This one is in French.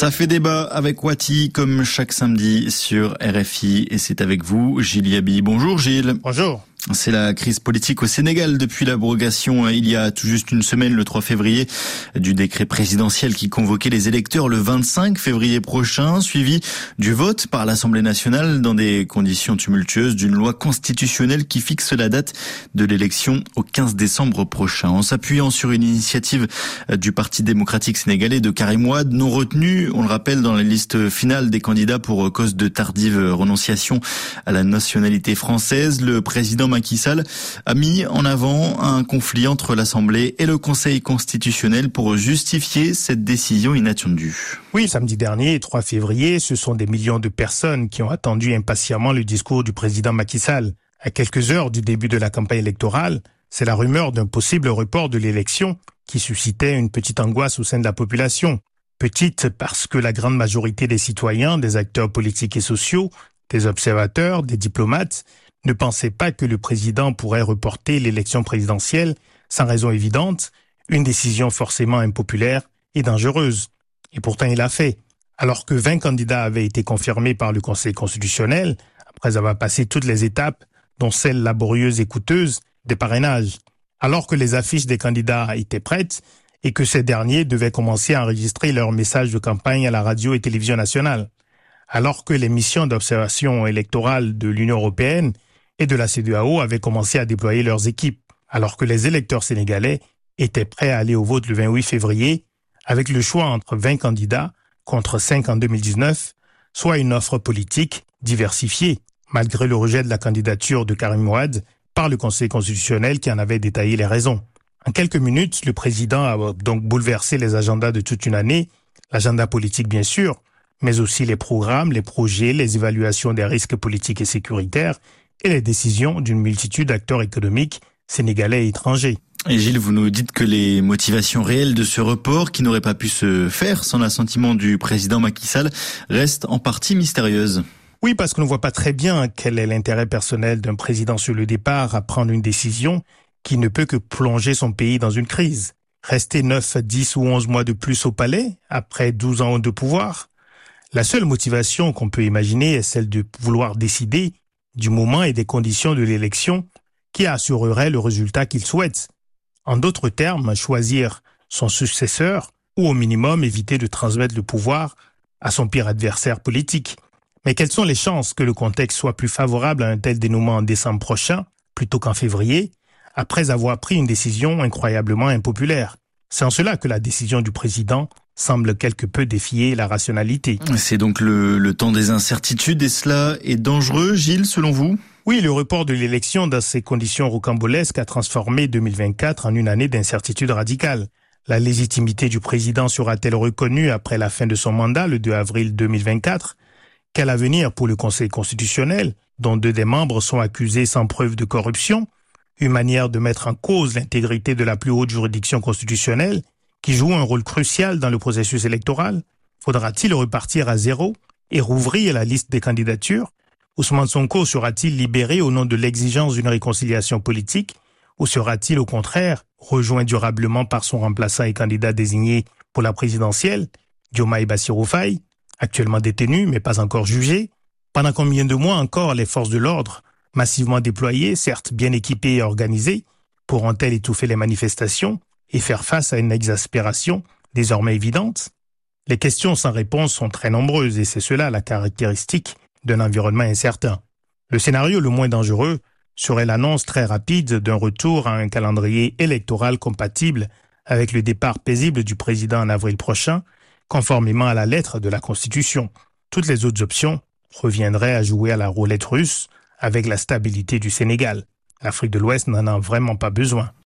Ça fait débat avec Wati, comme chaque samedi sur RFI, et c'est avec vous, Gilles Yabi. Bonjour Gilles. Bonjour. C'est la crise politique au Sénégal depuis l'abrogation, il y a tout juste une semaine, le 3 février, du décret présidentiel qui convoquait les électeurs le 25 février prochain, suivi du vote par l'Assemblée nationale dans des conditions tumultueuses d'une loi constitutionnelle qui fixe la date de l'élection au 15 décembre prochain. En s'appuyant sur une initiative du Parti démocratique sénégalais de Karim Wade, non retenu, on le rappelle, dans la liste finale des candidats pour cause de tardive renonciation à la nationalité française, le président Macky Sall a mis en avant un conflit entre l'Assemblée et le Conseil constitutionnel pour justifier cette décision inattendue. Oui, samedi dernier, 3 février, ce sont des millions de personnes qui ont attendu impatiemment le discours du président Macky Sall. À quelques heures du début de la campagne électorale, c'est la rumeur d'un possible report de l'élection qui suscitait une petite angoisse au sein de la population. Petite parce que la grande majorité des citoyens, des acteurs politiques et sociaux, des observateurs, des diplomates, ne pensez pas que le président pourrait reporter l'élection présidentielle sans raison évidente, une décision forcément impopulaire et dangereuse. Et pourtant, il l'a fait. Alors que 20 candidats avaient été confirmés par le Conseil constitutionnel, après avoir passé toutes les étapes, dont celle laborieuse et coûteuse des parrainages. Alors que les affiches des candidats étaient prêtes et que ces derniers devaient commencer à enregistrer leurs messages de campagne à la radio et télévision nationale. Alors que les missions d'observation électorale de l'Union européenne et de la CEDEAO avaient commencé à déployer leurs équipes, alors que les électeurs sénégalais étaient prêts à aller au vote le 28 février, avec le choix entre 20 candidats contre 5 en 2019, soit une offre politique diversifiée, malgré le rejet de la candidature de Karim Wade par le Conseil constitutionnel qui en avait détaillé les raisons. En quelques minutes, le président a donc bouleversé les agendas de toute une année, l'agenda politique bien sûr, mais aussi les programmes, les projets, les évaluations des risques politiques et sécuritaires, et les décisions d'une multitude d'acteurs économiques sénégalais et étrangers. Et Gilles, vous nous dites que les motivations réelles de ce report, qui n'aurait pas pu se faire sans l'assentiment du président Macky Sall, restent en partie mystérieuses. Oui, parce qu'on ne voit pas très bien quel est l'intérêt personnel d'un président sur le départ à prendre une décision qui ne peut que plonger son pays dans une crise. Rester 9, 10 ou 11 mois de plus au palais, après 12 ans de pouvoir. La seule motivation qu'on peut imaginer est celle de vouloir décider du moment et des conditions de l'élection qui assurerait le résultat qu'il souhaite. En d'autres termes, choisir son successeur ou au minimum éviter de transmettre le pouvoir à son pire adversaire politique. Mais quelles sont les chances que le contexte soit plus favorable à un tel dénouement en décembre prochain plutôt qu'en février, après avoir pris une décision incroyablement impopulaire? C'est en cela que la décision du président semble quelque peu défier la rationalité. C'est donc le temps des incertitudes et cela est dangereux, Gilles, selon vous ? Oui, le report de l'élection dans ces conditions rocambolesques a transformé 2024 en une année d'incertitude radicale. La légitimité du président sera-t-elle reconnue après la fin de son mandat le 2 avril 2024 ? Quel avenir pour le Conseil constitutionnel, dont 2 des membres sont accusés sans preuve de corruption ? Une manière de mettre en cause l'intégrité de la plus haute juridiction constitutionnelle qui joue un rôle crucial dans le processus électoral. Faudra-t-il repartir à zéro et rouvrir la liste des candidatures? Ousmane Sonko sera-t-il libéré au nom de l'exigence d'une réconciliation politique ou sera-t-il au contraire rejoint durablement par son remplaçant et candidat désigné pour la présidentielle, Diomaye Bassirou Faye, actuellement détenu mais pas encore jugé? Pendant combien de mois encore les forces de l'ordre, massivement déployées, certes bien équipées et organisées, pourront-elles étouffer les manifestations et faire face à une exaspération désormais évidente? Les questions sans réponse sont très nombreuses et c'est cela la caractéristique d'un environnement incertain. Le scénario le moins dangereux serait l'annonce très rapide d'un retour à un calendrier électoral compatible avec le départ paisible du président en avril prochain, conformément à la lettre de la Constitution. Toutes les autres options reviendraient à jouer à la roulette russe avec la stabilité du Sénégal. L'Afrique de l'Ouest n'en a vraiment pas besoin.